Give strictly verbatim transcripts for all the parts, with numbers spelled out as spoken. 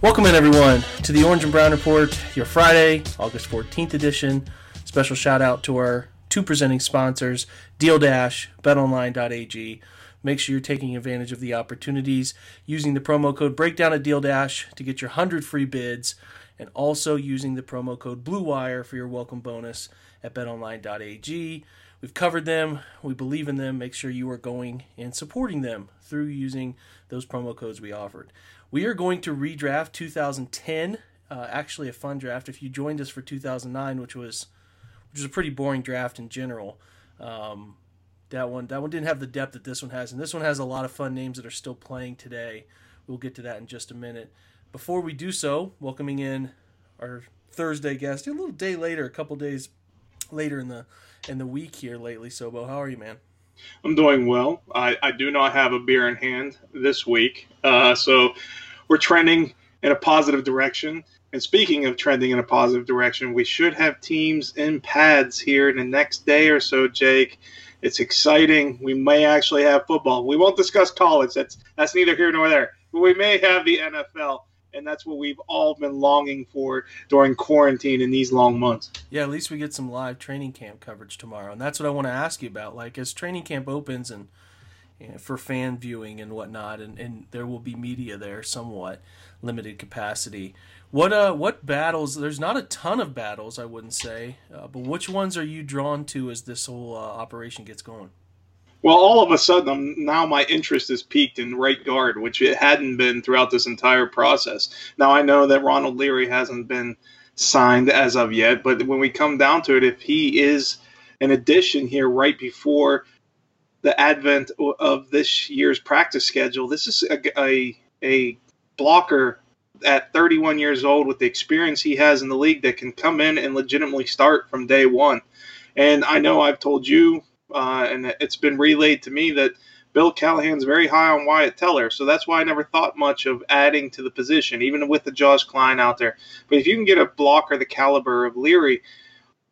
Welcome in, everyone, to the Orange and Brown Report, your Friday, August fourteenth edition. Special shout out to our two presenting sponsors, DealDash, bet online dot a g. Make sure you're taking advantage of the opportunities using the promo code Breakdown at DealDash to get your one hundred free bids, and also using the promo code BlueWire for your welcome bonus at bet online dot a g. We've covered them. We believe in them. Make sure you are going and supporting them through using those promo codes we offered. We are going to redraft two thousand ten, uh, actually a fun draft. If you joined us for two thousand nine, which was which was a pretty boring draft in general, um, that one that one didn't have the depth that this one has, and this one has a lot of fun names that are still playing today. We'll get to that in just a minute. Before we do so, welcoming in our Thursday guest, a little day later, a couple days later in the in the week here lately. Sobo, how are you, man? I'm doing well. I, I do not have a beer in hand this week, uh, so we're trending in a positive direction. And speaking of trending in a positive direction, we should have teams in pads here in the next day or so, Jake. It's exciting. We may actually have football. We won't discuss college. That's that's neither here nor there. But we may have the N F L, and that's what we've all been longing for during quarantine in these long months. Yeah, at least we get some live training camp coverage tomorrow, and that's what I want to ask you about. Like, as training camp opens and, you know, for fan viewing and whatnot, and, and there will be media there, somewhat limited capacity. What uh, what battles? There's not a ton of battles, I wouldn't say, uh, but which ones are you drawn to as this whole uh, operation gets going? Well, all of a sudden, I'm, now my interest is piqued in right guard, which it hadn't been throughout this entire process. Now, I know that Ronald Leary hasn't been signed as of yet, but when we come down to it, if he is an addition here right before the advent of this year's practice schedule, this is a, a, a blocker at thirty-one years old with the experience he has in the league that can come in and legitimately start from day one. And I know I've told you, Uh, and it's been relayed to me, that Bill Callahan's very high on Wyatt Teller, so that's why I never thought much of adding to the position, even with the Josh Klein out there. But if you can get a blocker the caliber of Leary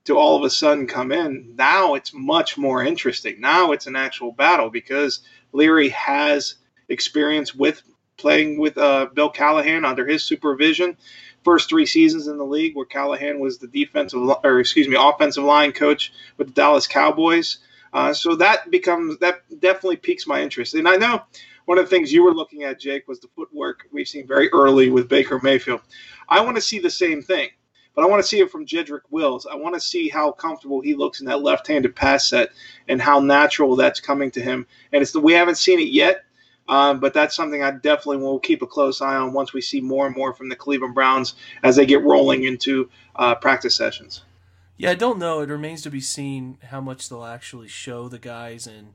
to all of a sudden come in, now it's much more interesting. Now it's an actual battle, because Leary has experience with playing with uh, Bill Callahan under his supervision. First three seasons in the league, where Callahan was the defensive, or excuse me, offensive line coach with the Dallas Cowboys. Uh, so that becomes that definitely piques my interest. And I know one of the things you were looking at, Jake, was the footwork we've seen very early with Baker Mayfield. I want to see the same thing, but I want to see it from Jedrick Wills. I want to see how comfortable he looks in that left-handed pass set and how natural that's coming to him. And it's the, we haven't seen it yet, um, but that's something I definitely will keep a close eye on once we see more and more from the Cleveland Browns as they get rolling into uh, practice sessions. Yeah, I don't know. It remains to be seen how much they'll actually show the guys and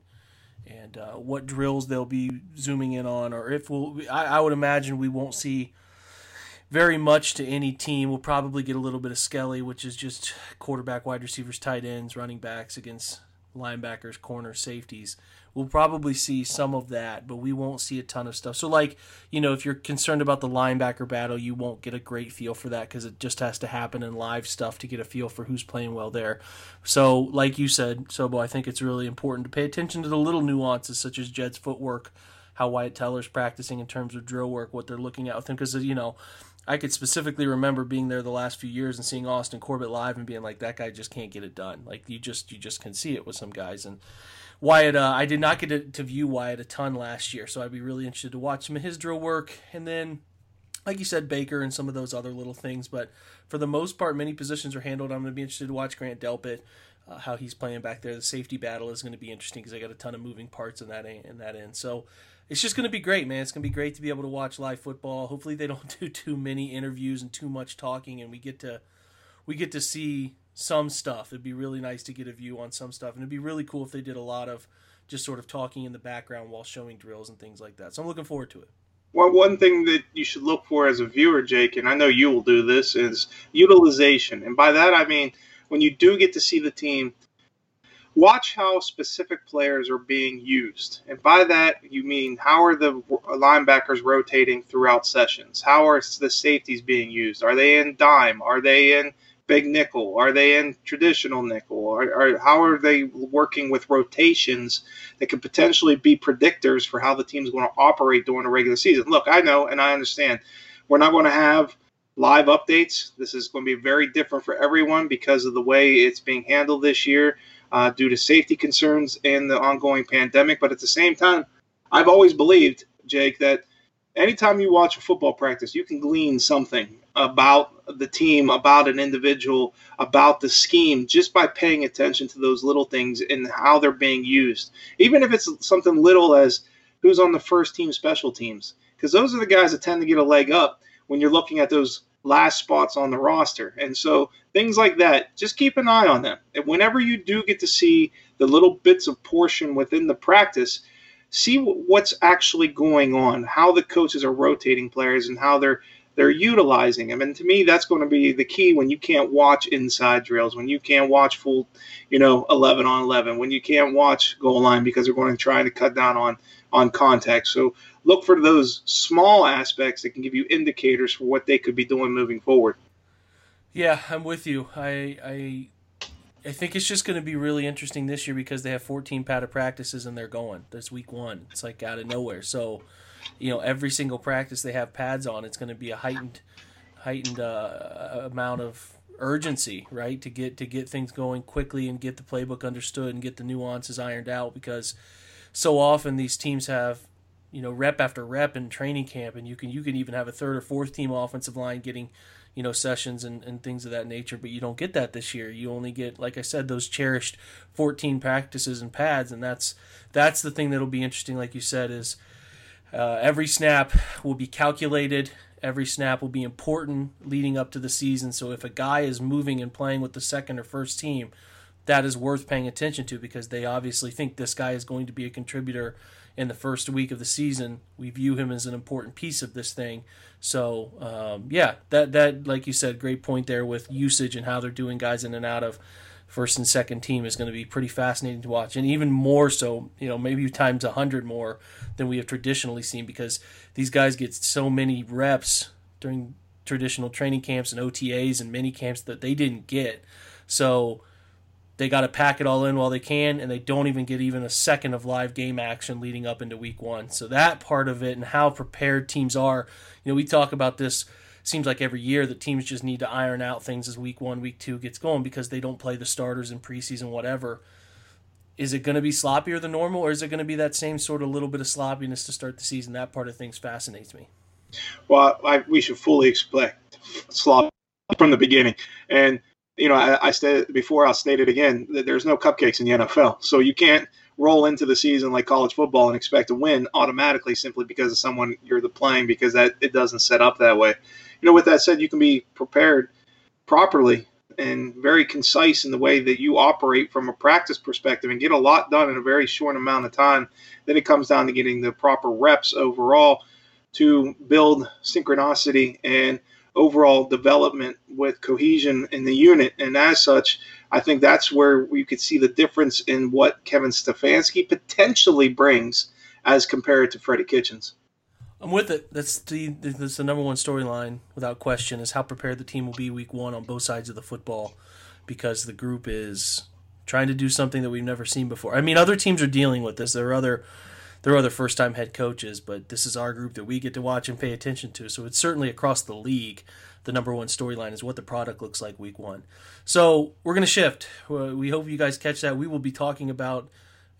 and uh, what drills they'll be zooming in on, or if we'll. I, I would imagine we won't see very much to any team. We'll probably get a little bit of Skelly, which is just quarterback, wide receivers, tight ends, running backs against linebackers, corners, safeties. We'll probably see some of that, but we won't see a ton of stuff. So, like, you know, if you're concerned about the linebacker battle, you won't get a great feel for that because it just has to happen in live stuff to get a feel for who's playing well there. So, like you said, Sobo, I think it's really important to pay attention to the little nuances such as Jed's footwork, how Wyatt Teller's practicing in terms of drill work, what they're looking at with him, because, you know, I could specifically remember being there the last few years and seeing Austin Corbett live and being like, that guy just can't get it done. Like, you just you just can see it with some guys. And Wyatt, uh, I did not get to, to view Wyatt a ton last year, so I'd be really interested to watch some of his drill work. And then, like you said, Baker and some of those other little things. But for the most part, many positions are handled. I'm going to be interested to watch Grant Delpit, uh, how he's playing back there. The safety battle is going to be interesting because they got a ton of moving parts in that in that end. So it's just going to be great, man. It's going to be great to be able to watch live football. Hopefully they don't do too many interviews and too much talking, and we get to we get to see some stuff. It'd be really nice to get a view on some stuff, and it'd be really cool if they did a lot of just sort of talking in the background while showing drills and things like that. So I'm looking forward to it. Well, one thing that you should look for as a viewer, Jake, and I know you will do this, is utilization. And by that I mean when you do get to see the team, watch how specific players are being used. And by that, you mean how are the linebackers rotating throughout sessions? How are the safeties being used? Are they in dime? Are they in big nickel? Are they in traditional nickel? Are, are, how are they working with rotations that could potentially be predictors for how the team's going to operate during the regular season? Look, I know and I understand we're not going to have live updates. This is going to be very different for everyone because of the way it's being handled this year. Uh, due to safety concerns and the ongoing pandemic. But at the same time, I've always believed, Jake, that anytime you watch a football practice, you can glean something about the team, about an individual, about the scheme, just by paying attention to those little things and how they're being used. Even if it's something little as who's on the first team special teams, because those are the guys that tend to get a leg up when you're looking at those last spots on the roster. And so things like that, just keep an eye on them. And whenever you do get to see the little bits of portion within the practice, see what's actually going on, how the coaches are rotating players and how they're they're utilizing them. And to me, that's going to be the key when you can't watch inside drills, when you can't watch full, you know, eleven on eleven, when you can't watch goal line because they're going to try to cut down on on contact. So look for those small aspects that can give you indicators for what they could be doing moving forward. Yeah, I'm with you. I I, I think it's just going to be really interesting this year because they have fourteen padded practices and they're going. That's week one. It's like out of nowhere. So, you know, every single practice they have pads on, it's going to be a heightened heightened uh, amount of urgency, right, to get to get things going quickly and get the playbook understood and get the nuances ironed out, because so often these teams have, you know, rep after rep in training camp, and you can you can even have a third or fourth team offensive line getting, you know, sessions and, and things of that nature, but you don't get that this year. You only get, like I said, those cherished fourteen practices and pads, and that's that's the thing that'll be interesting, like you said, is uh, every snap will be calculated, every snap will be important leading up to the season, so if a guy is moving and playing with the second or first team, that is worth paying attention to because they obviously think this guy is going to be a contributor in the first week of the season. We view him as an important piece of this thing. So, um, yeah, that, that like you said, great point there with usage and how they're doing guys in and out of first and second team is going to be pretty fascinating to watch, and even more so, you know, maybe times one hundred more than we have traditionally seen because these guys get so many reps during traditional training camps and O T As and mini camps that they didn't get. So they got to pack it all in while they can, and they don't even get even a second of live game action leading up into week one. So that part of it and how prepared teams are, you know, we talk about this, seems like every year that teams just need to iron out things as week one, week two gets going because they don't play the starters in preseason, whatever. Is it going to be sloppier than normal, or is it going to be that same sort of little bit of sloppiness to start the season? That part of things fascinates me. Well, I, we should fully expect slop from the beginning. And you know, I, I said before, I'll state it again, that there's no cupcakes in the N F L. So you can't roll into the season like college football and expect to win automatically simply because of someone you're the playing, because that it doesn't set up that way. You know, with that said, you can be prepared properly and very concise in the way that you operate from a practice perspective and get a lot done in a very short amount of time. Then it comes down to getting the proper reps overall to build synchronicity and overall development with cohesion in the unit. And as such, I think that's where we could see the difference in what Kevin Stefanski potentially brings as compared to Freddie Kitchens. I'm with it. That's the that's the number one storyline without question, is how prepared the team will be week one on both sides of the football, because the group is trying to do something that we've never seen before. I mean, other teams are dealing with this. There are other there are other first-time head coaches, but this is our group that we get to watch and pay attention to. So it's certainly across the league, the number one storyline is what the product looks like week one. So we're going to shift. We hope you guys catch that. We will be talking about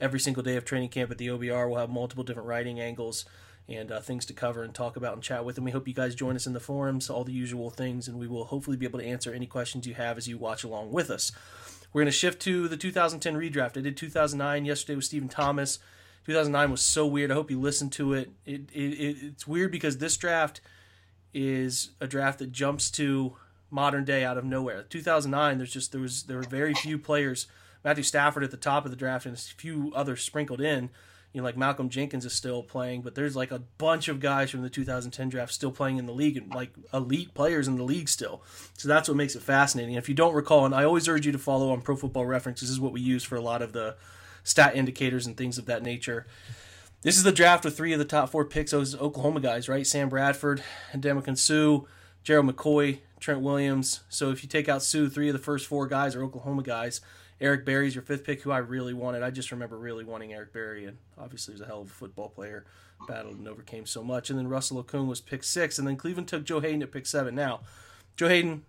every single day of training camp at the O B R. We'll have multiple different writing angles and uh, things to cover and talk about and chat with. And we hope you guys join us in the forums, all the usual things, and we will hopefully be able to answer any questions you have as you watch along with us. We're going to shift to the two thousand ten redraft. I did two thousand nine yesterday with Stephen Thomas. two thousand nine was so weird. I hope you listened to it. It, it, it it's weird because this draft is a draft that jumps to modern day out of nowhere. two thousand nine, there's just there was there were very few players. Matthew Stafford at the top of the draft and a few others sprinkled in. You know, like Malcolm Jenkins is still playing, but there's like a bunch of guys from the two thousand ten draft still playing in the league and like elite players in the league still. So that's what makes it fascinating. And if you don't recall, and I always urge you to follow on Pro Football Reference, this is what we use for a lot of the stat indicators and things of that nature. This is the draft with three of the top four picks. Those Oklahoma guys, right? Sam Bradford, Demarcus Sue, Gerald McCoy, Trent Williams. So if you take out Sue, three of the first four guys are Oklahoma guys. Eric Berry's your fifth pick, who I really wanted. I just remember really wanting Eric Berry, and obviously he was a hell of a football player, battled and overcame so much. And then Russell Okung was pick six, and then Cleveland took Joe Hayden at pick seven. Now, Joe Hayden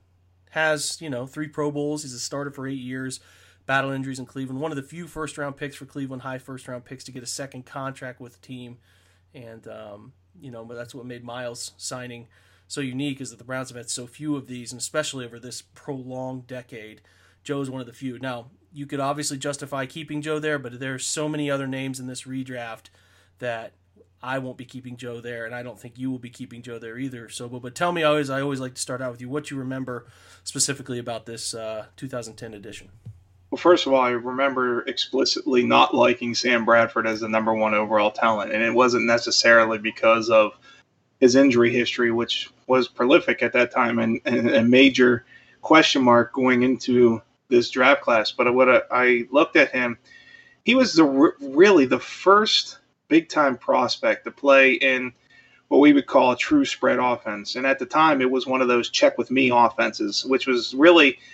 has, you know, three Pro Bowls. He's a starter for eight years, battle injuries in Cleveland. One of the few first-round picks for Cleveland, high first-round picks to get a second contract with the team. And, um, you know, but that's what made Miles signing so unique is that the Browns have had so few of these, and especially over this prolonged decade. Joe's one of the few. Now, you could obviously justify keeping Joe there, but there are so many other names in this redraft that I won't be keeping Joe there, and I don't think you will be keeping Joe there either. So, but, but tell me, I always, I always like to start out with you, what you remember specifically about this uh, two thousand ten edition. Well, first of all, I remember explicitly not liking Sam Bradford as the number one overall talent, and it wasn't necessarily because of his injury history, which was prolific at that time and, and a major question mark going into this draft class. But what I, I looked at him, he was the really the first big-time prospect to play in what we would call a true spread offense. And at the time, it was one of those check-with-me offenses, which was really –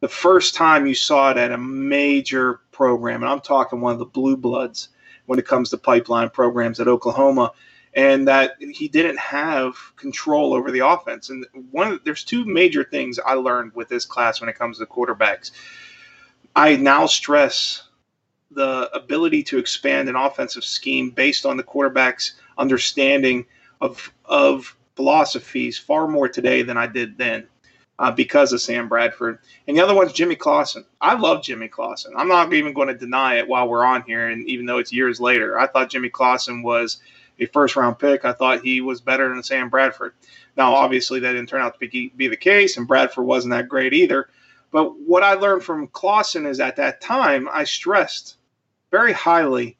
the first time you saw it at a major program, and I'm talking one of the blue bloods when it comes to pipeline programs at Oklahoma, and that he didn't have control over the offense. And one, there's two major things I learned with this class when it comes to quarterbacks. I now stress the ability to expand an offensive scheme based on the quarterback's understanding of, of philosophies far more today than I did then. Uh, because of Sam Bradford. And the other one's Jimmy Clausen. I love Jimmy Clausen. I'm not even going to deny it while we're on here, and even though it's years later. I thought Jimmy Clausen was a first-round pick. I thought he was better than Sam Bradford. Now, obviously, that didn't turn out to be, be the case, and Bradford wasn't that great either. But what I learned from Clausen is at that time I stressed very highly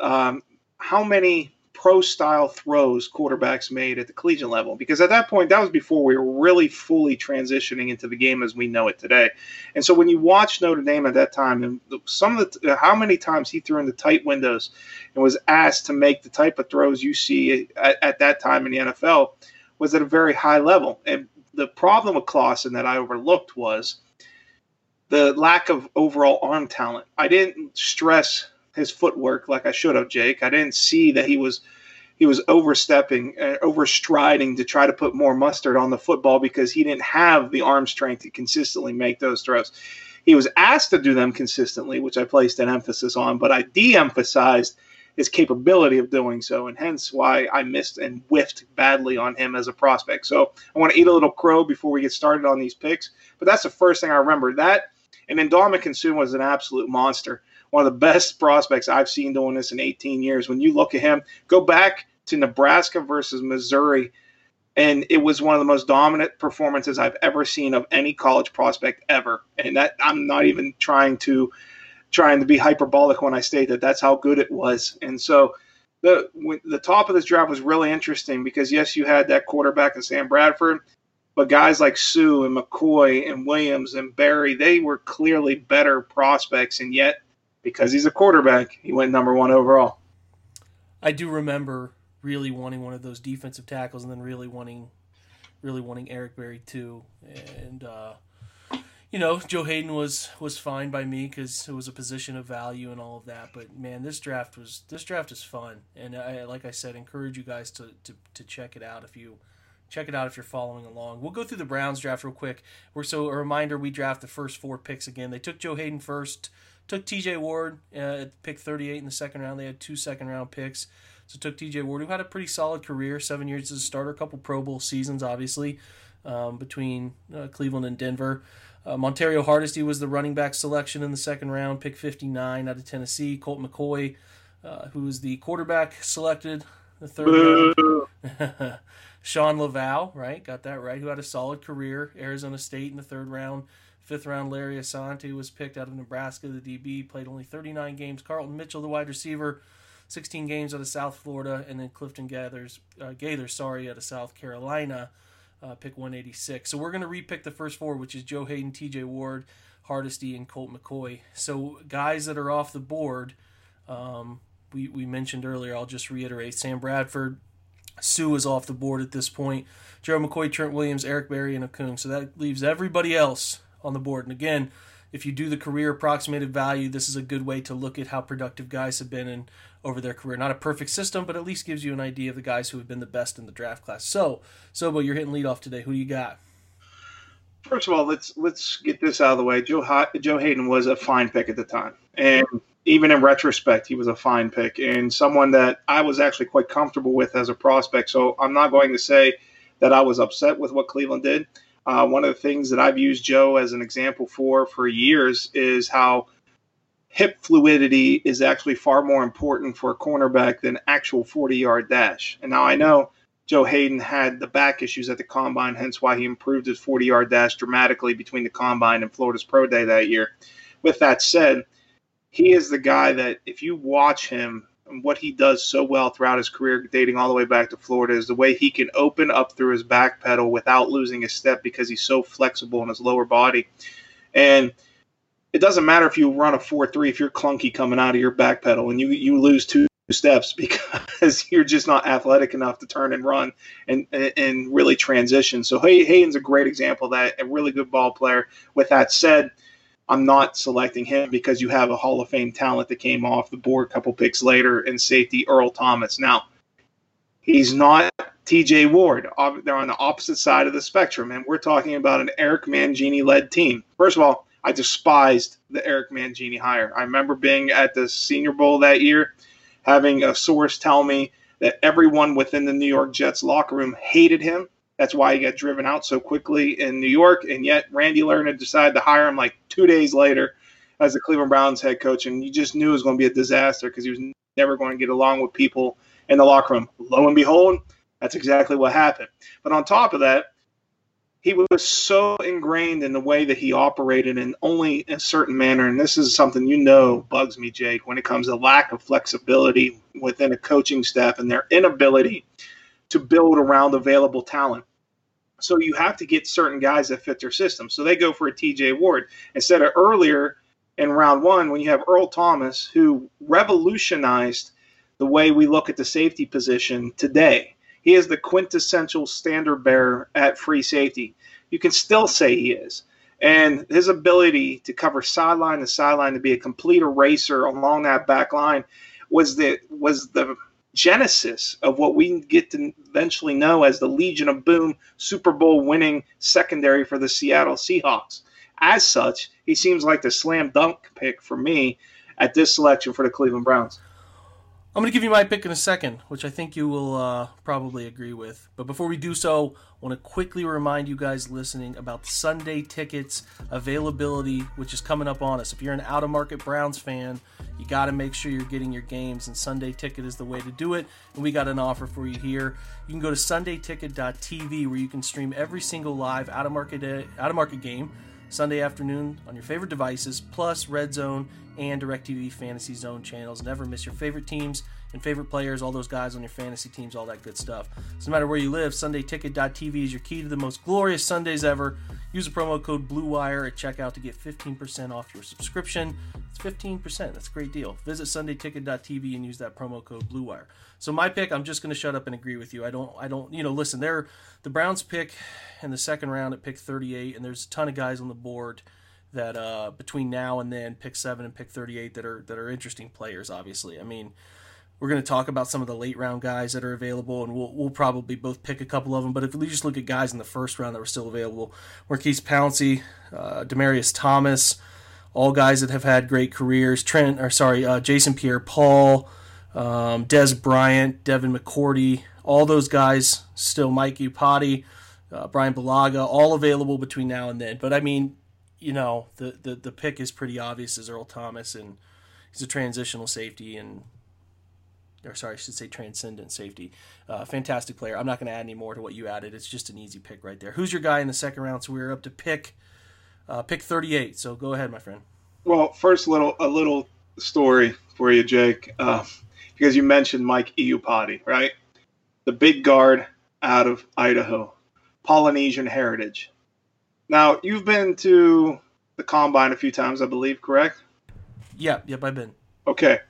um, how many pro-style throws quarterbacks made at the collegiate level, because at that point, that was before we were really fully transitioning into the game as we know it today. And so when you watch Notre Dame at that time, and some of the how many times he threw in the tight windows and was asked to make the type of throws you see at, at that time in the N F L was at a very high level. And the problem with Clausen that I overlooked was the lack of overall arm talent. I didn't stress his footwork like I should have, Jake. I didn't see that he was he was overstepping, uh, overstriding to try to put more mustard on the football because he didn't have the arm strength to consistently make those throws. He was asked to do them consistently, which I placed an emphasis on, but I de-emphasized his capability of doing so, and hence why I missed and whiffed badly on him as a prospect. So I want to eat a little crow before we get started on these picks, but that's the first thing I remember. That, and then Ndamukong Suh was an absolute monster. One of the best prospects I've seen doing this in eighteen years. When you look at him, go back to Nebraska versus Missouri, and it was one of the most dominant performances I've ever seen of any college prospect ever. And that I'm not even trying to trying to be hyperbolic when I state that that's how good it was. And so the the top of this draft was really interesting because, yes, you had that quarterback in Sam Bradford, but guys like Sue and McCoy and Williams and Berry, they were clearly better prospects, and yet – because he's a quarterback, he went number one overall. I do remember really wanting one of those defensive tackles, and then really wanting, really wanting Eric Berry too. And uh, you know, Joe Hayden was was fine by me because it was a position of value and all of that. But man, this draft was this draft is fun, and I, like I said, encourage you guys to, to, to check it out if you check it out if you're following along. We'll go through the Browns draft real quick. We're so a reminder we draft the first four picks again. They took Joe Hayden first, took T J. Ward uh, at pick thirty-eight in the second round. They had two second round picks. So took T J. Ward, who had a pretty solid career, seven years as a starter, a couple Pro Bowl seasons, obviously, um, between uh, Cleveland and Denver. Uh, Montario Hardesty was the running back selection in the second round, pick fifty-nine out of Tennessee. Colton McCoy, uh, who was the quarterback selected the third round. Sean Laval, right, got that right, who had a solid career, Arizona State in the third round. Fifth round, Larry Asante was picked out of Nebraska, the D B, played only thirty-nine games. Carlton Mitchell, the wide receiver, sixteen games out of South Florida, and then Clifton Gathers, uh, Gaither, sorry, out of South Carolina, uh, pick one eighty-six. So we're going to repick the first four, which is Joe Hayden, T J. Ward, Hardesty, and Colt McCoy. So guys that are off the board, um, we, we mentioned earlier, I'll just reiterate, Sam Bradford, Sue is off the board at this point, Gerald McCoy, Trent Williams, Eric Berry, and Okung. So that leaves everybody else on the board. And again, if you do the career approximated value, this is a good way to look at how productive guys have been in over their career. Not a perfect system, but at least gives you an idea of the guys who have been the best in the draft class. So, Sobo, you're hitting leadoff today. Who do you got? First of all, let's let's get this out of the way. Joe Joe Hayden was a fine pick at the time. And even in retrospect, he was a fine pick and someone that I was actually quite comfortable with as a prospect. So I'm not going to say that I was upset with what Cleveland did. Uh, one of the things that I've used Joe as an example for for years is how hip fluidity is actually far more important for a cornerback than actual forty-yard dash. And now I know Joe Hayden had the back issues at the Combine, hence why he improved his forty-yard dash dramatically between the Combine and Florida's Pro Day that year. With that said, he is the guy that if you watch him and what he does so well throughout his career, dating all the way back to Florida, is the way he can open up through his back pedal without losing his step because he's so flexible in his lower body. And it doesn't matter if you run a four three if you're clunky coming out of your back pedal and you, you lose two steps because you're just not athletic enough to turn and run and and really transition. So Hayden's a great example of that, a really good ball player. With that said, I'm not selecting him because you have a Hall of Fame talent that came off the board a couple picks later in safety, Earl Thomas. Now, he's not T J. Ward. They're on the opposite side of the spectrum, and we're talking about an Eric Mangini-led team. First of all, I despised the Eric Mangini hire. I remember being at the Senior Bowl that year, having a source tell me that everyone within the New York Jets locker room hated him. That's why he got driven out so quickly in New York, and yet Randy Lerner decided to hire him like two days later as the Cleveland Browns head coach, and you just knew it was going to be a disaster because he was never going to get along with people in the locker room. Lo and behold, that's exactly what happened. But on top of that, he was so ingrained in the way that he operated in only a certain manner, and this is something you know bugs me, Jake, when it comes to lack of flexibility within a coaching staff and their inability to build around available talent. So you have to get certain guys that fit their system. So they go for a T J. Ward. Instead of earlier in round one, when you have Earl Thomas, who revolutionized the way we look at the safety position today. He is the quintessential standard bearer at free safety. You can still say he is. And his ability to cover sideline to sideline, to be a complete eraser along that back line, was the was the – genesis of what we get to eventually know as the Legion of Boom Super Bowl winning secondary for the Seattle Seahawks. As such, he seems like the slam dunk pick for me at this selection for the Cleveland Browns. I'm going to give you my pick in a second, which I think you will uh, probably agree with. But before we do so, I want to quickly remind you guys listening about the Sunday tickets availability, which is coming up on us. If you're an out-of-market Browns fan, you got to make sure you're getting your games, and Sunday Ticket is the way to do it. And we got an offer for you here. You can go to Sunday Ticket dot T V where you can stream every single live out-of-market out-of-market game Sunday afternoon on your favorite devices, plus Red Zone and DirecTV Fantasy Zone channels. Never miss your favorite teams and favorite players, all those guys on your fantasy teams, all that good stuff. So no matter where you live, Sunday Ticket dot T V is your key to the most glorious Sundays ever. Use the promo code BLUEWIRE at checkout to get fifteen percent off your subscription. It's fifteen percent. That's a great deal. Visit Sunday Ticket dot T V and use that promo code BLUEWIRE. So my pick, I'm just going to shut up and agree with you. I don't, I don't, you know, listen, they're, the Browns pick in the second round at pick thirty-eight, and there's a ton of guys on the board that uh, between now and then, pick seven and pick thirty-eight, that are that are interesting players, obviously. I mean, we're going to talk about some of the late-round guys that are available, and we'll we'll probably both pick a couple of them. But if we just look at guys in the first round that were still available, Marquise Pouncey, uh, Demarcus Thomas, all guys that have had great careers, Trent, or sorry, uh, Jason Pierre-Paul, um, Dez Bryant, Devin McCourty, all those guys still, Mike Iupati, uh, Brian Bulaga, all available between now and then. But, I mean, you know, the, the, the pick is pretty obvious as Earl Thomas, and he's a transitional safety and – or sorry, I should say transcendent safety. Uh, fantastic player. I'm not going to add any more to what you added. It's just an easy pick right there. Who's your guy in the second round? So we're up to pick uh, pick thirty-eight. So go ahead, my friend. Well, first little a little story for you, Jake, uh, because you mentioned Mike Iupati, right? The big guard out of Idaho, Polynesian heritage. Now, you've been to the Combine a few times, I believe, correct? Yep, yep, I've been. Okay.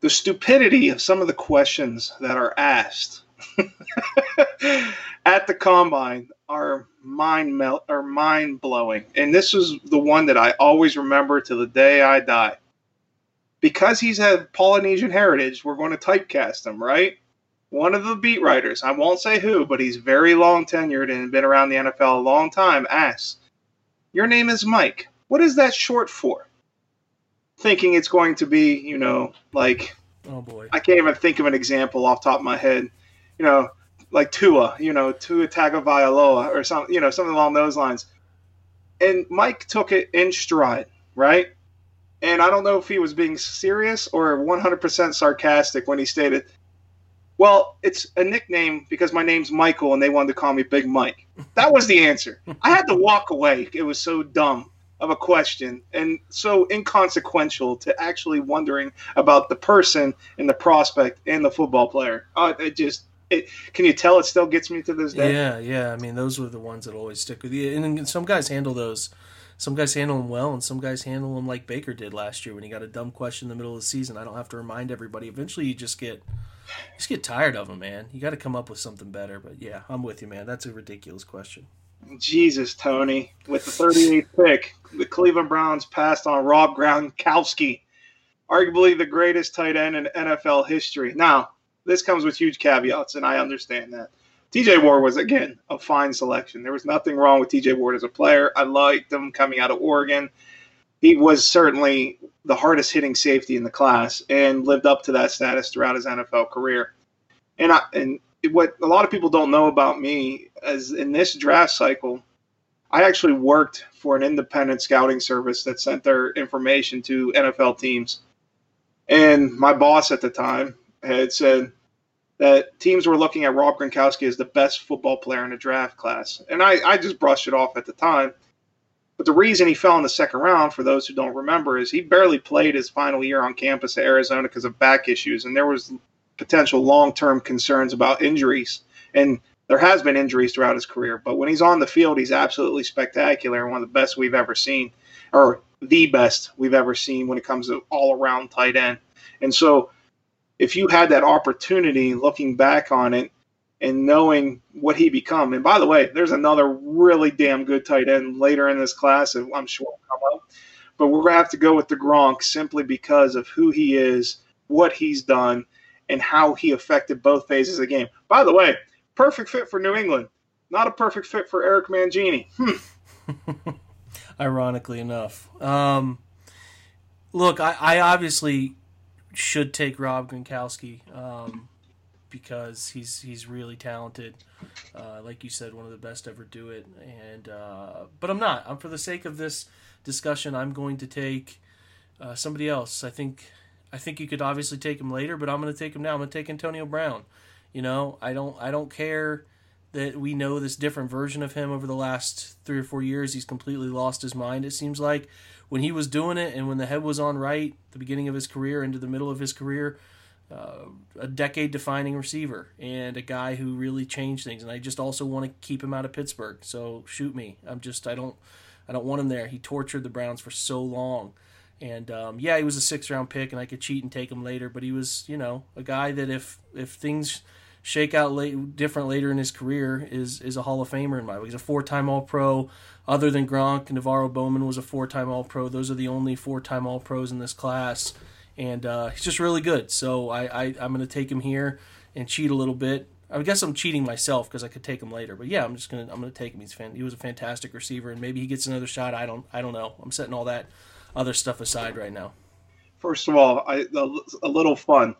The stupidity of some of the questions that are asked at the Combine are mind melt, are mind-blowing. And this is the one that I always remember to the day I die. Because he's had Polynesian heritage, we're going to typecast him, right? One of the beat writers, I won't say who, but he's very long tenured and been around the N F L a long time, asks, your name is Mike. What is that short for? Thinking it's going to be, you know, like, oh boy, I can't even think of an example off the top of my head. You know, like Tua, you know, Tua Tagovailoa or something, you know, something along those lines. And Mike took it in stride, right? And I don't know if he was being serious or one hundred percent sarcastic when he stated, well, it's a nickname because my name's Michael and they wanted to call me Big Mike. That was the answer. I had to walk away. It was so dumb of a question and so inconsequential to actually wondering about the person and the prospect and the football player. Uh, it just, it, can you tell it still gets me to this day? Yeah, yeah. I mean, those were the ones that always stick with you. And some guys handle those. Some guys handle them well, and some guys handle them like Baker did last year when he got a dumb question in the middle of the season. I don't have to remind everybody. Eventually, you just get – You just get tired of them, man. You got to come up with something better. But, yeah, I'm with you, man. That's a ridiculous question. Jesus, Tony. With the thirty-eighth pick, the Cleveland Browns passed on Rob Gronkowski, arguably the greatest tight end in N F L history. Now, this comes with huge caveats, and I understand that. T J. Ward was, again, a fine selection. There was nothing wrong with T J. Ward as a player. I liked him coming out of Oregon. He was certainly the hardest-hitting safety in the class and lived up to that status throughout his N F L career. And I, and what a lot of people don't know about me is in this draft cycle, I actually worked for an independent scouting service that sent their information to N F L teams. And my boss at the time had said that teams were looking at Rob Gronkowski as the best football player in the draft class. And I, I just brushed it off at the time. But the reason he fell in the second round, for those who don't remember, is he barely played his final year on campus at Arizona because of back issues, and there was potential long-term concerns about injuries. And there has been injuries throughout his career, but when he's on the field, he's absolutely spectacular and one of the best we've ever seen, or the best we've ever seen when it comes to all-around tight end. And so if you had that opportunity looking back on it, and knowing what he become. And by the way, there's another really damn good tight end later in this class, and I'm sure will come up. But we're going to have to go with the Gronk simply because of who he is, what he's done, and how he affected both phases of the game. By the way, perfect fit for New England. Not a perfect fit for Eric Mangini. Hmm. Ironically enough. Um, look, I, I obviously should take Rob Gronkowski. Um because he's he's really talented. Uh, like you said, one of the best ever do it. And uh, But I'm not. I'm, for the sake of this discussion, I'm going to take uh, somebody else. I think I think you could obviously take him later, but I'm going to take him now. I'm going to take Antonio Brown. You know, I don't I don't care that we know this different version of him over the last three or four years. He's completely lost his mind, it seems like. When he was doing it and when the head was on right, the beginning of his career into the middle of his career, Uh, a decade-defining receiver and a guy who really changed things. And I just also want to keep him out of Pittsburgh. So shoot me. I'm just I don't I don't want him there. He tortured the Browns for so long. And um, yeah, he was a sixth round pick, and I could cheat and take him later. But he was, you know, a guy that if if things shakeout late, different later in his career, is is a Hall of Famer in my book. He's a four-time All-Pro. Other than Gronk, Navarro Bowman was a four-time All-Pro. Those are the only four-time All-Pros in this class. And uh, he's just really good. So I, I, I'm going to take him here and cheat a little bit. I guess I'm cheating myself because I could take him later, but yeah, I'm just gonna I'm gonna take him. He's fan, he was a fantastic receiver, and maybe he gets another shot. I don't I don't know. I'm setting all that other stuff aside right now. First of all, I, a little fun.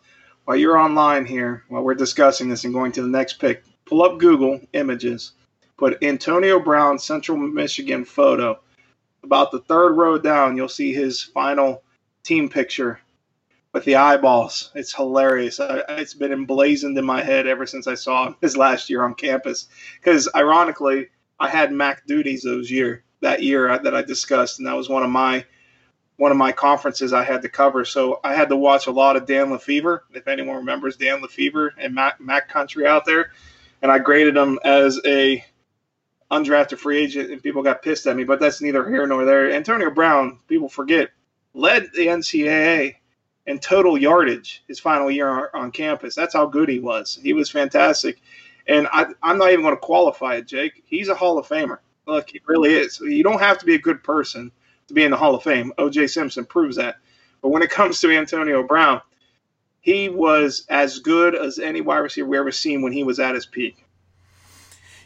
While you're online here, while we're discussing this and going to the next pick, pull up Google Images, put Antonio Brown Central Michigan photo. About the third row down, you'll see his final team picture. With the eyeballs, it's hilarious. I, it's been emblazoned in my head ever since I saw him his last year on campus. Because ironically, I had M A C duties those year that year that I discussed, and that was one of my one of my conferences I had to cover. So I had to watch a lot of Dan LeFevre. If anyone remembers Dan LeFevre and M A C, M A C country out there, and I graded him as a undrafted free agent, and people got pissed at me. But that's neither here nor there. Antonio Brown, people forget, led the N C double A. And total yardage his final year on campus. That's how good he was. He was fantastic. And I, I'm not even going to qualify it, Jake. He's a Hall of Famer. Look, he really is. You don't have to be a good person to be in the Hall of Fame. O J. Simpson proves that. But when it comes to Antonio Brown, he was as good as any wide receiver we ever seen when he was at his peak.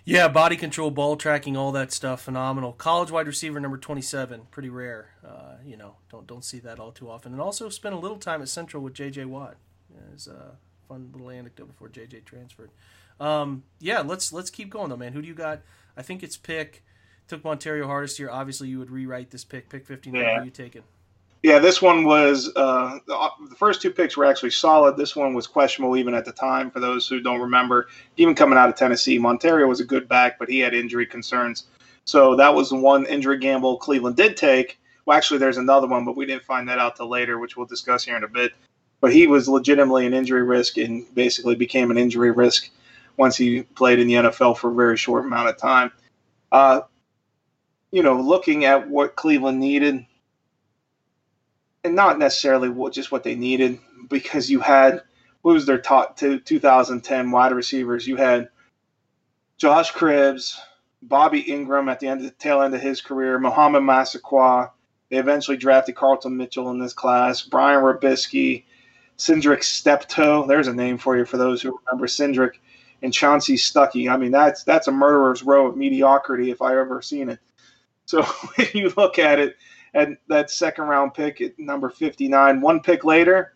Yeah, body control, ball tracking, all that stuff, phenomenal. College wide receiver number twenty-seven, pretty rare. Uh, you know, don't don't see that all too often. And also spent a little time at Central with J J. Watt. It's a fun little anecdote before J J transferred. Um, yeah, let's let's keep going though, man. Who do you got? I think it's pick. Took Montario Hardest here. Obviously, you would rewrite this pick. Pick fifty-nine. Yeah. Who are you taking? Yeah, this one was uh, the first two picks were actually solid. This one was questionable even at the time. For those who don't remember, even coming out of Tennessee, Montario was a good back, but he had injury concerns. So that was the one injury gamble Cleveland did take. Well, actually, there's another one, but we didn't find that out till later, which we'll discuss here in a bit. But he was legitimately an injury risk and basically became an injury risk once he played in the N F L for a very short amount of time. Uh, you know, looking at what Cleveland needed, and not necessarily what, just what they needed, because you had, what was their top two, two thousand ten wide receivers? You had Josh Cribbs, Bobby Ingram at the end of the tail end of his career, Muhammad Massaquoi. They eventually drafted Carlton Mitchell in this class, Brian Robisky, Cindric Steptoe. There's a name for you for those who remember Cindric, and Chauncey Stuckey. I mean, that's that's a murderer's row of mediocrity if I ever seen it. So when you look at it, and that second-round pick at number fifty-nine, one pick later,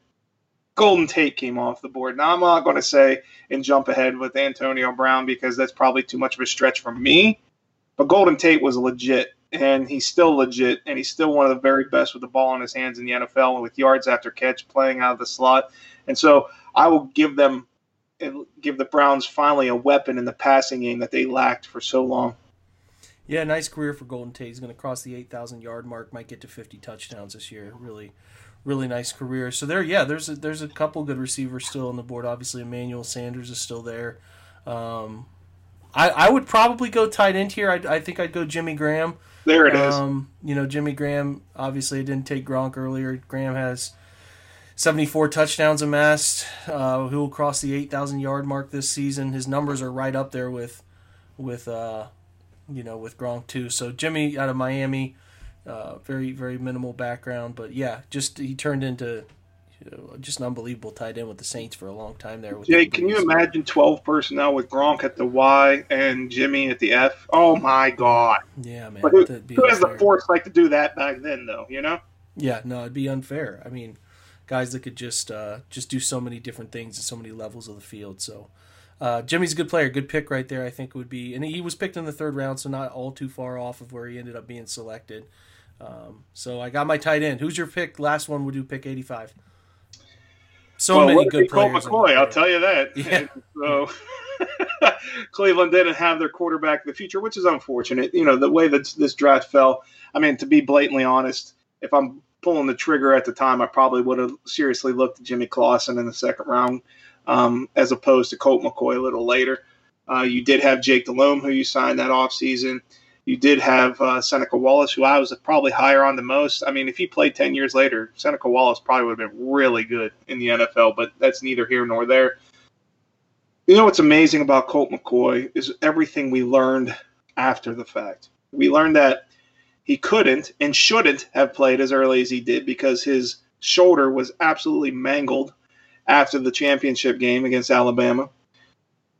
Golden Tate came off the board. Now, I'm not going to say and jump ahead with Antonio Brown because that's probably too much of a stretch for me, but Golden Tate was legit, and he's still legit, and he's still one of the very best with the ball in his hands in the N F L and with yards after catch playing out of the slot. And so I will give them give the Browns finally a weapon in the passing game that they lacked for so long. Yeah, nice career for Golden Tate. He's going to cross the eight thousand yard mark, might get to fifty touchdowns this year. Really, really nice career. So there, yeah, there's a, there's a couple good receivers still on the board. Obviously, Emmanuel Sanders is still there. Um, I, I would probably go tight end here. I, I think I'd go Jimmy Graham. There it is. Um, you know, Jimmy Graham, obviously, I didn't take Gronk earlier. Graham has seventy-four touchdowns amassed. Uh, who will cross the eight thousand yard mark this season. His numbers are right up there with with uh, – you know, with Gronk too. So Jimmy out of Miami, uh, very, very minimal background. But, yeah, just he turned into you know, just an unbelievable tight end with the Saints for a long time there. With Jake, the can you imagine twelve personnel with Gronk at the Y and Jimmy at the F? Oh, my God. Yeah, man. But who that'd be who has the foresight to do that back then, though, you know? Yeah, no, it'd be unfair. I mean, guys that could just uh, just do so many different things at so many levels of the field, so – Uh, Jimmy's a good player, good pick right there. I think would be, and he was picked in the third round, so not all too far off of where he ended up being selected. Um, so I got my tight end. Who's your pick? Last one would do pick eighty-five. So well, many what good players. Colton McCoy, I'll tell you that. Yeah. So Cleveland didn't have their quarterback in the future, which is unfortunate. You know the way that this draft fell. I mean, to be blatantly honest, if I'm pulling the trigger at the time, I probably would have seriously looked at Jimmy Clausen in the second round. Um, as opposed to Colt McCoy a little later. Uh, you did have Jake Delhomme, who you signed that offseason. You did have uh, Seneca Wallace, who I was probably higher on the most. I mean, if he played ten years later, Seneca Wallace probably would have been really good in the N F L, but that's neither here nor there. You know what's amazing about Colt McCoy is everything we learned after the fact. We learned that he couldn't and shouldn't have played as early as he did because his shoulder was absolutely mangled after the championship game against Alabama.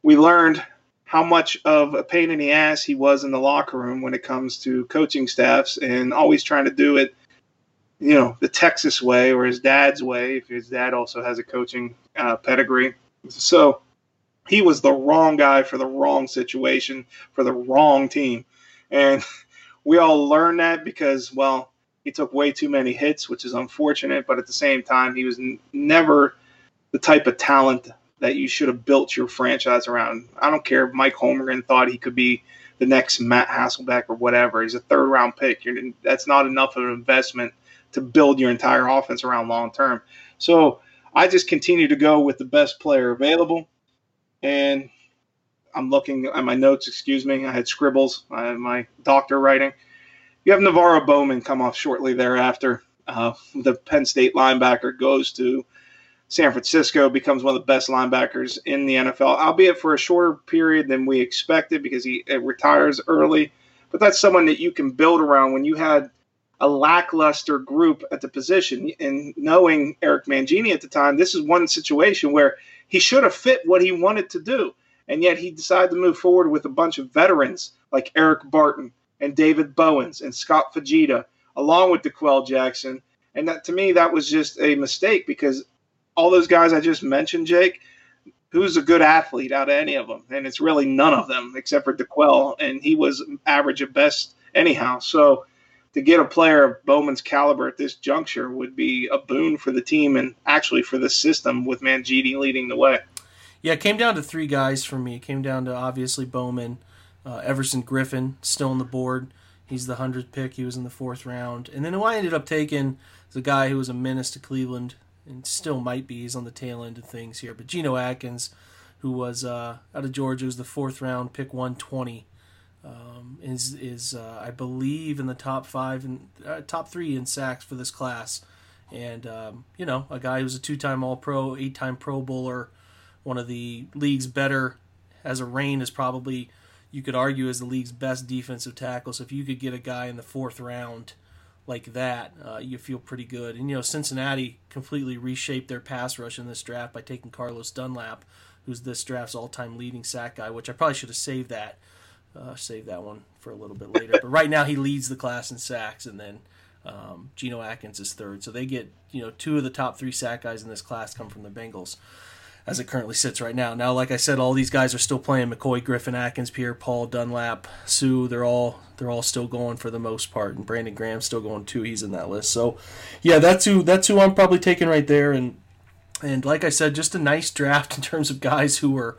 We learned how much of a pain in the ass he was in the locker room when it comes to coaching staffs and always trying to do it, you know, the Texas way or his dad's way, if his dad also has a coaching uh, pedigree. So he was the wrong guy for the wrong situation, for the wrong team. And we all learned that because, well, he took way too many hits, which is unfortunate. But at the same time, he was n- never the type of talent that you should have built your franchise around. I don't care if Mike Holmgren thought he could be the next Matt Hasselbeck or whatever. He's a third-round pick. You're, that's not enough of an investment to build your entire offense around long-term. So I just continue to go with the best player available. And I'm looking at my notes, excuse me. I had scribbles. I had my doctor writing. You have Navarro Bowman come off shortly thereafter. Uh, the Penn State linebacker goes to San Francisco, becomes one of the best linebackers in the N F L, albeit for a shorter period than we expected because he retires early. But that's someone that you can build around when you had a lackluster group at the position. And knowing Eric Mangini at the time, this is one situation where he should have fit what he wanted to do. And yet he decided to move forward with a bunch of veterans like Eric Barton and David Bowens and Scott Fujita, along with DeQuell Jackson. And that, to me, that was just a mistake because all those guys I just mentioned, Jake, who's a good athlete out of any of them? And it's really none of them except for DeQuell, and he was average at best anyhow. So to get a player of Bowman's caliber at this juncture would be a boon for the team and actually for the system with Mangini leading the way. Yeah, it came down to three guys for me. It came down to obviously Bowman, uh, Everson Griffin, still on the board. He's the hundredth pick. He was in the fourth round. And then who I ended up taking is a guy who was a menace to Cleveland, and still might be, he's on the tail end of things here. But Geno Atkins, who was uh, out of Georgia, was the fourth round pick, one twenty, um, is is uh, I believe in the top five and uh, top three in sacks for this class, and um, you know, a guy who's a two-time All-Pro, eight-time Pro Bowler, one of the league's better, as a reign is probably you could argue is the league's best defensive tackle. So if you could get a guy in the fourth round like that, uh, you feel pretty good. And, you know, Cincinnati completely reshaped their pass rush in this draft by taking Carlos Dunlap, who's this draft's all-time leading sack guy, which I probably should have saved that uh, saved that one for a little bit later. But right now he leads the class in sacks, and then um, Geno Atkins is third. So they get, you know, two of the top three sack guys in this class come from the Bengals as it currently sits right now. Now, like I said, all these guys are still playing: McCoy, Griffin, Atkins, Pierre, Paul, Dunlap, Sue. They're all they're all still going for the most part, and Brandon Graham's still going too. He's in that list. So, yeah, that's who that's who I'm probably taking right there. And and like I said, just a nice draft in terms of guys who were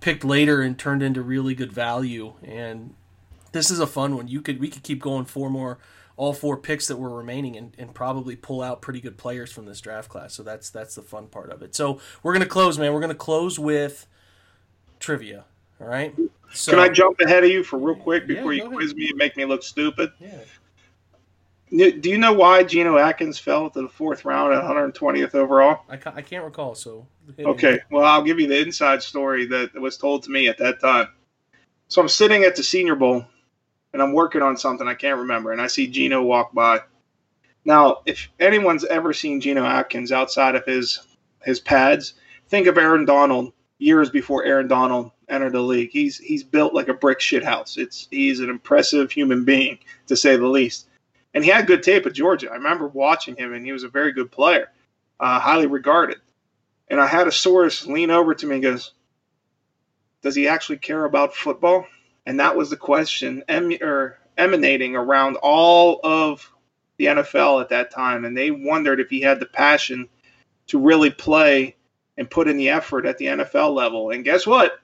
picked later and turned into really good value. And this is a fun one. You could we could keep going four more, all four picks that were remaining, and, and probably pull out pretty good players from this draft class. So that's that's the fun part of it. So we're going to close, man. We're going to close with trivia, all right? So, can I jump ahead of you for real quick before yeah, you quiz ahead. me and make me look stupid? Yeah. Do you know why Geno Atkins fell to the fourth round at one hundred twentieth overall? I can't, I can't recall, so... Okay, well, I'll give you the inside story that was told to me at that time. So I'm sitting at the Senior Bowl, and I'm working on something I can't remember, and I see Geno walk by. Now, if anyone's ever seen Geno Atkins outside of his his pads, think of Aaron Donald years before Aaron Donald entered the league. He's he's built like a brick shithouse. It's he's an impressive human being, to say the least. And he had good tape at Georgia. I remember watching him, and he was a very good player, uh, highly regarded. And I had a source lean over to me and goes, "Does he actually care about football?" And that was the question em- or emanating around all of the N F L at that time. And they wondered if he had the passion to really play and put in the effort at the N F L level. And guess what?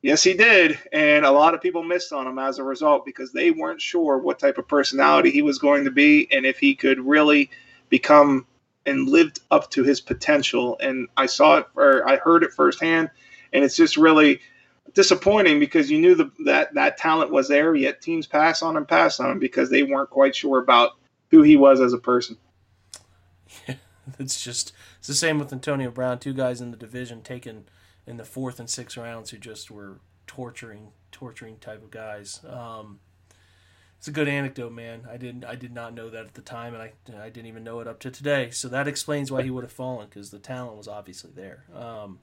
Yes, he did. And a lot of people missed on him as a result because they weren't sure what type of personality he was going to be and if he could really become and lived up to his potential. And I saw it, or I heard it firsthand, and it's just really – disappointing because you knew the, that that talent was there, yet teams pass on and pass on him because they weren't quite sure about who he was as a person. Yeah, it's just it's the same with Antonio Brown. Two guys in the division taken in the fourth and sixth rounds who just were torturing, torturing type of guys. Um, it's a good anecdote, man. I didn't, I did not know that at the time, and I, I didn't even know it up to today. So that explains why he would have fallen, because the talent was obviously there. Um,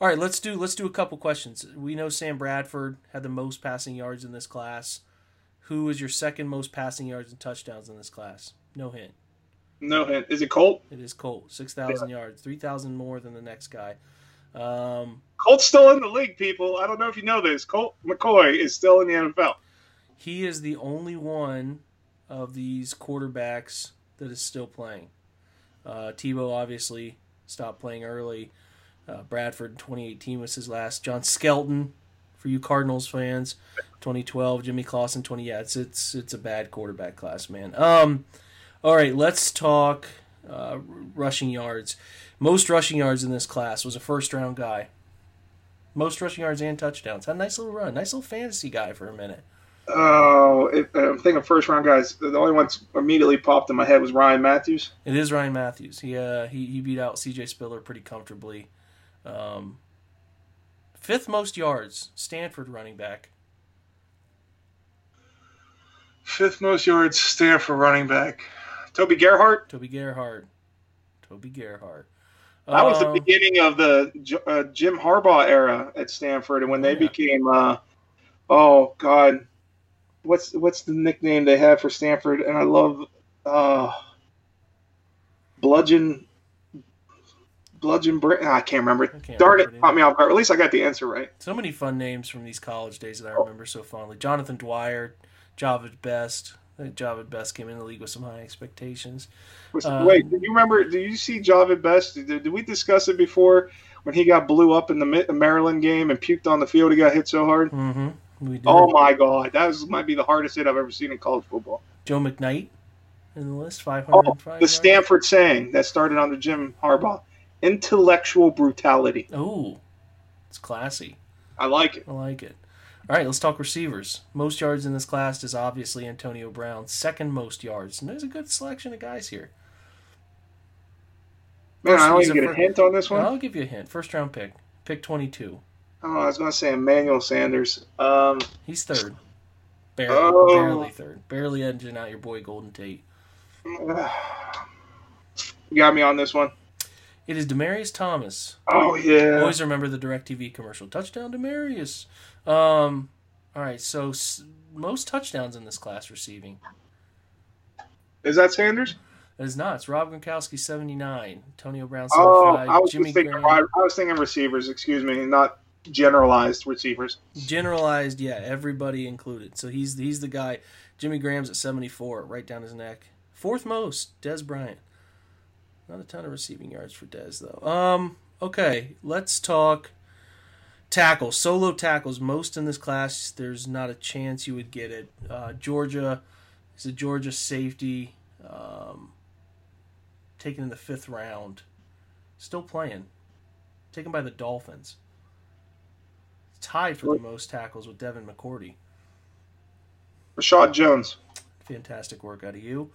all right, let's do, let's do a couple questions. We know Sam Bradford had the most passing yards in this class. Who is your second most passing yards and touchdowns in this class? No hint. No hint. Is it Colt? It is Colt. six thousand yeah. yards, three thousand more than the next guy. Um, Colt's still in the league, people. I don't know if you know this. Colt McCoy is still in the N F L. He is the only one of these quarterbacks that is still playing. Uh, Tebow obviously stopped playing early. Uh, Bradford in twenty eighteen was his last. John Skelton, for you Cardinals fans, twenty twelve. Jimmy Clausen, twenty. Yeah, it's, it's, it's a bad quarterback class, man. Um, all right, let's talk uh, rushing yards. Most rushing yards in this class was a first-round guy. Most rushing yards and touchdowns. Had a nice little run. Nice little fantasy guy for a minute. Oh, it, I'm thinking first-round guys. The only ones immediately popped in my head was Ryan Matthews. It is Ryan Matthews. He uh, he, he beat out C J Spiller pretty comfortably. Um, fifth most yards, Stanford running back. Fifth most yards, Stanford running back. Toby Gerhart? Toby Gerhart. Toby Gerhart. That was the beginning of the uh, Jim Harbaugh era at Stanford, and when they yeah. became, uh, oh God, what's what's the nickname they had for Stanford? And I love uh, Bludgeon, Bludgeon. Br- I can't remember. I can't Darn remember it, caught me off guard. At least I got the answer right. So many fun names from these college days that I remember oh. so fondly. Jonathan Dwyer, Javid Best. I think Javid Best came in the league with some high expectations. Um, Wait, do you remember? Do you see Javid Best? Did, did we discuss it before when he got blew up in the Maryland game and puked on the field? He got hit so hard. Mm-hmm. We did. Oh my God, that was, might be the hardest hit I've ever seen in college football. Joe McKnight in the list, five hundred. Oh, the Stanford saying that started under Jim Harbaugh: intellectual brutality. Oh, it's classy. I like it. I like it. All right, let's talk receivers. Most yards in this class is obviously Antonio Brown. Second most yards. And there's a good selection of guys here. Man, I don't even get a hint on this one? I'll give you a hint. First round pick. Pick twenty-two. Oh, I was going to say Emmanuel Sanders. Um, He's third. Barely, oh. barely third. Barely edging out your boy Golden Tate. You got me on this one. It is Demarcus Thomas. Oh, yeah. Always remember the DirecTV commercial. Touchdown, Demarcus. Um, all right, so s- most touchdowns in this class receiving. Is that Sanders? It is not. It's Rob Gronkowski, seventy-nine. Antonio Brown, seventy-five. Oh, I was, Jimmy thinking, I was thinking receivers, excuse me, not generalized receivers. Generalized, yeah, everybody included. So he's, he's the guy. Jimmy Graham's at seventy-four, right down his neck. Fourth most, Dez Bryant. Not a ton of receiving yards for Dez, though. Um, okay, let's talk tackles. Solo tackles, most in this class. There's not a chance you would get it. Uh, Georgia is a Georgia safety, um, taken in the fifth round. Still playing. Taken by the Dolphins. Tied for the most tackles with Devin McCourty. Rashad Jones. Fantastic work out of you.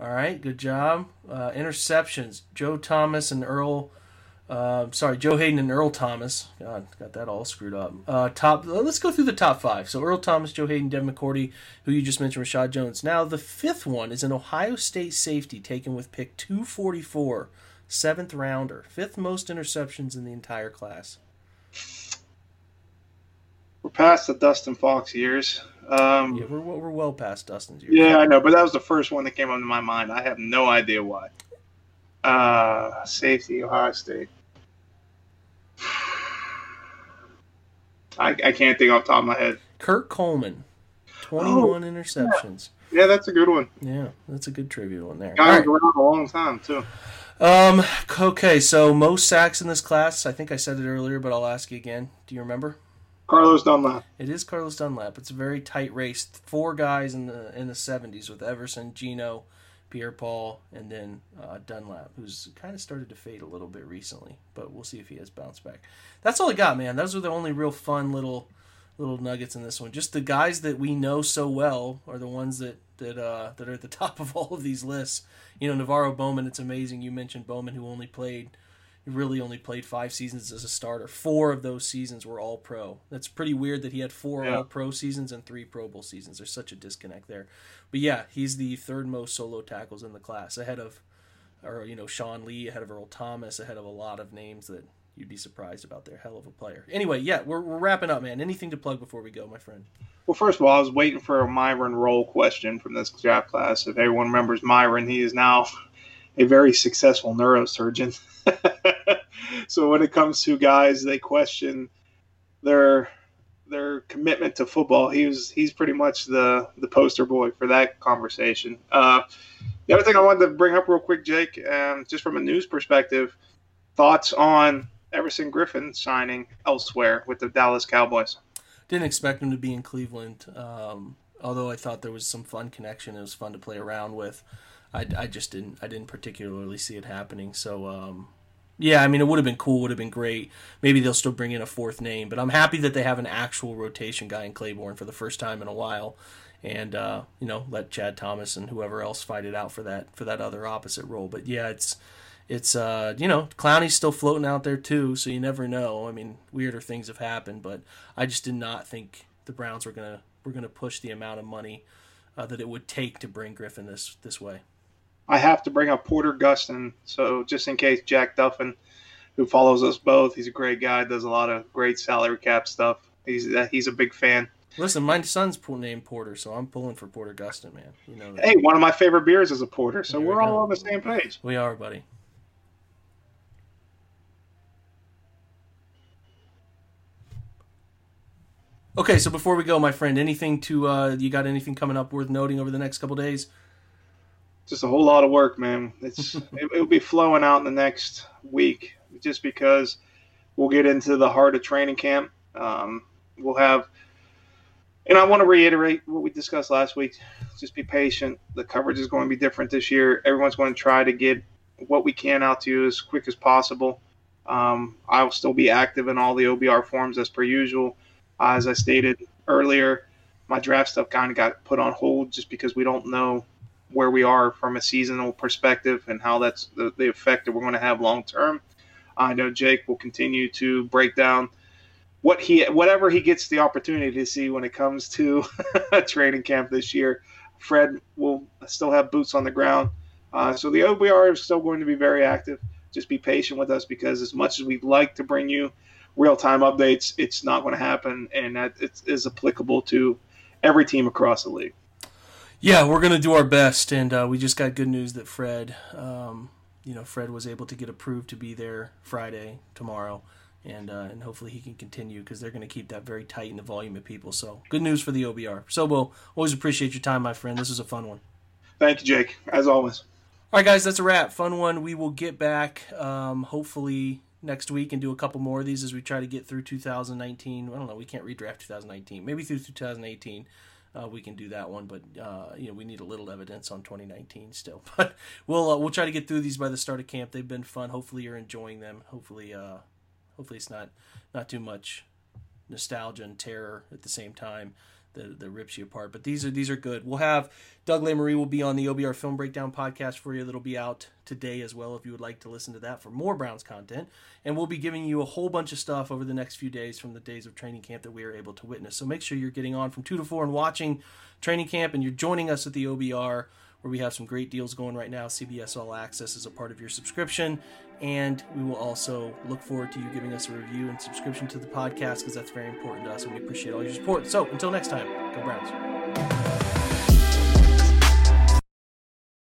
All right, good job. Uh, interceptions, Joe Thomas and Earl, uh, sorry, Joe Hayden and Earl Thomas. God, got that all screwed up. Uh, top. Let's go through the top five. So Earl Thomas, Joe Hayden, Devin McCourty, who you just mentioned, Rashad Jones. Now the fifth one is an Ohio State safety taken with pick two forty-four, seventh rounder. Fifth most interceptions in the entire class. We're past the Dustin Fox years. Um, yeah, we're, we're well past Dustin's year. Yeah, I know, but that was the first one that came onto my mind. I have no idea why. Uh, safety, Ohio State. I, I can't think off the top of my head. Kurt Coleman, twenty-one oh, interceptions. Yeah. yeah, that's a good one. Yeah, that's a good trivia one there. Guy around right. a long time, too. Um. Okay, so most sacks in this class, I think I said it earlier, but I'll ask you again. Do you remember? Carlos Dunlap. It is Carlos Dunlap. It's a very tight race. Four guys in the in the seventies with Everson, Gino, Pierre-Paul, and then uh, Dunlap, who's kind of started to fade a little bit recently. But we'll see if he has bounced back. That's all I got, man. Those are the only real fun little little nuggets in this one. Just the guys that we know so well are the ones that that uh, that are at the top of all of these lists. You know, Navarro Bowman. It's amazing you mentioned Bowman, who only played. He really only played five seasons as a starter. Four of those seasons were all pro. That's pretty weird that he had four yeah. all pro seasons and three Pro Bowl seasons. There's such a disconnect there. But yeah, he's the third most solo tackles in the class, ahead of, or you know, Sean Lee, ahead of Earl Thomas, ahead of a lot of names that you'd be surprised about. They're hell of a player. Anyway, yeah, we're we're wrapping up, man. Anything to plug before we go, my friend? Well, first of all, I was waiting for a Myron Roll question from this draft class. If everyone remembers Myron, he is now a very successful neurosurgeon. So when it comes to guys, they question their their commitment to football. He was he's pretty much the, the poster boy for that conversation. Uh, the other thing I wanted to bring up real quick, Jake, um, just from a news perspective, thoughts on Everson Griffin signing elsewhere with the Dallas Cowboys. Didn't expect him to be in Cleveland, um, although I thought there was some fun connection. It was fun to play around with. I, I just didn't I didn't particularly see it happening. So, um, yeah, I mean, it would have been cool, would have been great. Maybe they'll still bring in a fourth name, but I'm happy that they have an actual rotation guy in Claiborne for the first time in a while, and uh, you know, let Chad Thomas and whoever else fight it out for that for that other opposite role. But yeah, it's it's uh, you know, Clowney's still floating out there too, so you never know. I mean, weirder things have happened, but I just did not think the Browns were gonna were gonna push the amount of money uh, that it would take to bring Griffin this this way. I have to bring up Porter Gustin, so just in case Jack Duffin, who follows us both, he's a great guy, does a lot of great salary cap stuff. He's he's a big fan. Listen, my son's named Porter, so I'm pulling for Porter Gustin, man. You know that. Hey, one of my favorite beers is a Porter, so we're all on the same page. We are, buddy. Okay, so before we go, my friend, anything to uh, you got anything coming up worth noting over the next couple days? Just a whole lot of work, man. It's it, it'll be flowing out in the next week, just because we'll get into the heart of training camp. Um, we'll have, and I want to reiterate what we discussed last week. Just be patient. The coverage is going to be different this year. Everyone's going to try to get what we can out to you as quick as possible. Um, I will still be active in all the O B R forums as per usual. Uh, as I stated earlier, my draft stuff kind of got put on hold just because we don't know where we are from a seasonal perspective and how that's the, the effect that we're going to have long term. I know Jake will continue to break down what he, whatever he gets the opportunity to see when it comes to training camp this year. Fred will still have boots on the ground. Uh, so the O B R is still going to be very active. Just be patient with us, because as much as we'd like to bring you real-time updates, it's not going to happen, and that it is applicable to every team across the league. Yeah, we're going to do our best, and uh, we just got good news that Fred, um, you know, Fred was able to get approved to be there Friday, tomorrow, and uh, and hopefully he can continue, because they're going to keep that very tight in the volume of people. So good news for the O B R. Sobo, always appreciate your time, my friend. This was a fun one. Thank you, Jake, as always. All right, guys, that's a wrap. Fun one. We will get back, um, hopefully, next week and do a couple more of these as we try to get through two thousand nineteen. I don't know. We can't redraft two thousand nineteen. Maybe through two thousand eighteen. Uh, we can do that one, but uh, you know, we need a little evidence on twenty nineteen still. But we'll uh, we'll try to get through these by the start of camp. They've been fun. Hopefully you're enjoying them. Hopefully, uh, hopefully it's not not too much nostalgia and terror at the same time that, that rips you apart. But these are these are good. We'll have Doug LaMarie will be on the O B R Film Breakdown podcast for you. That'll be out today as well, if you would like to listen to that for more Browns content. And we'll be giving you a whole bunch of stuff over the next few days from the days of training camp that we are able to witness. So make sure you're getting on from two to four and watching training camp, and you're joining us at the O B R, where we have some great deals going right now. C B S All Access is a part of your subscription, and we will also look forward to you giving us a review and subscription to the podcast, because that's very important to us, and we appreciate all your support. So until next time, go Browns.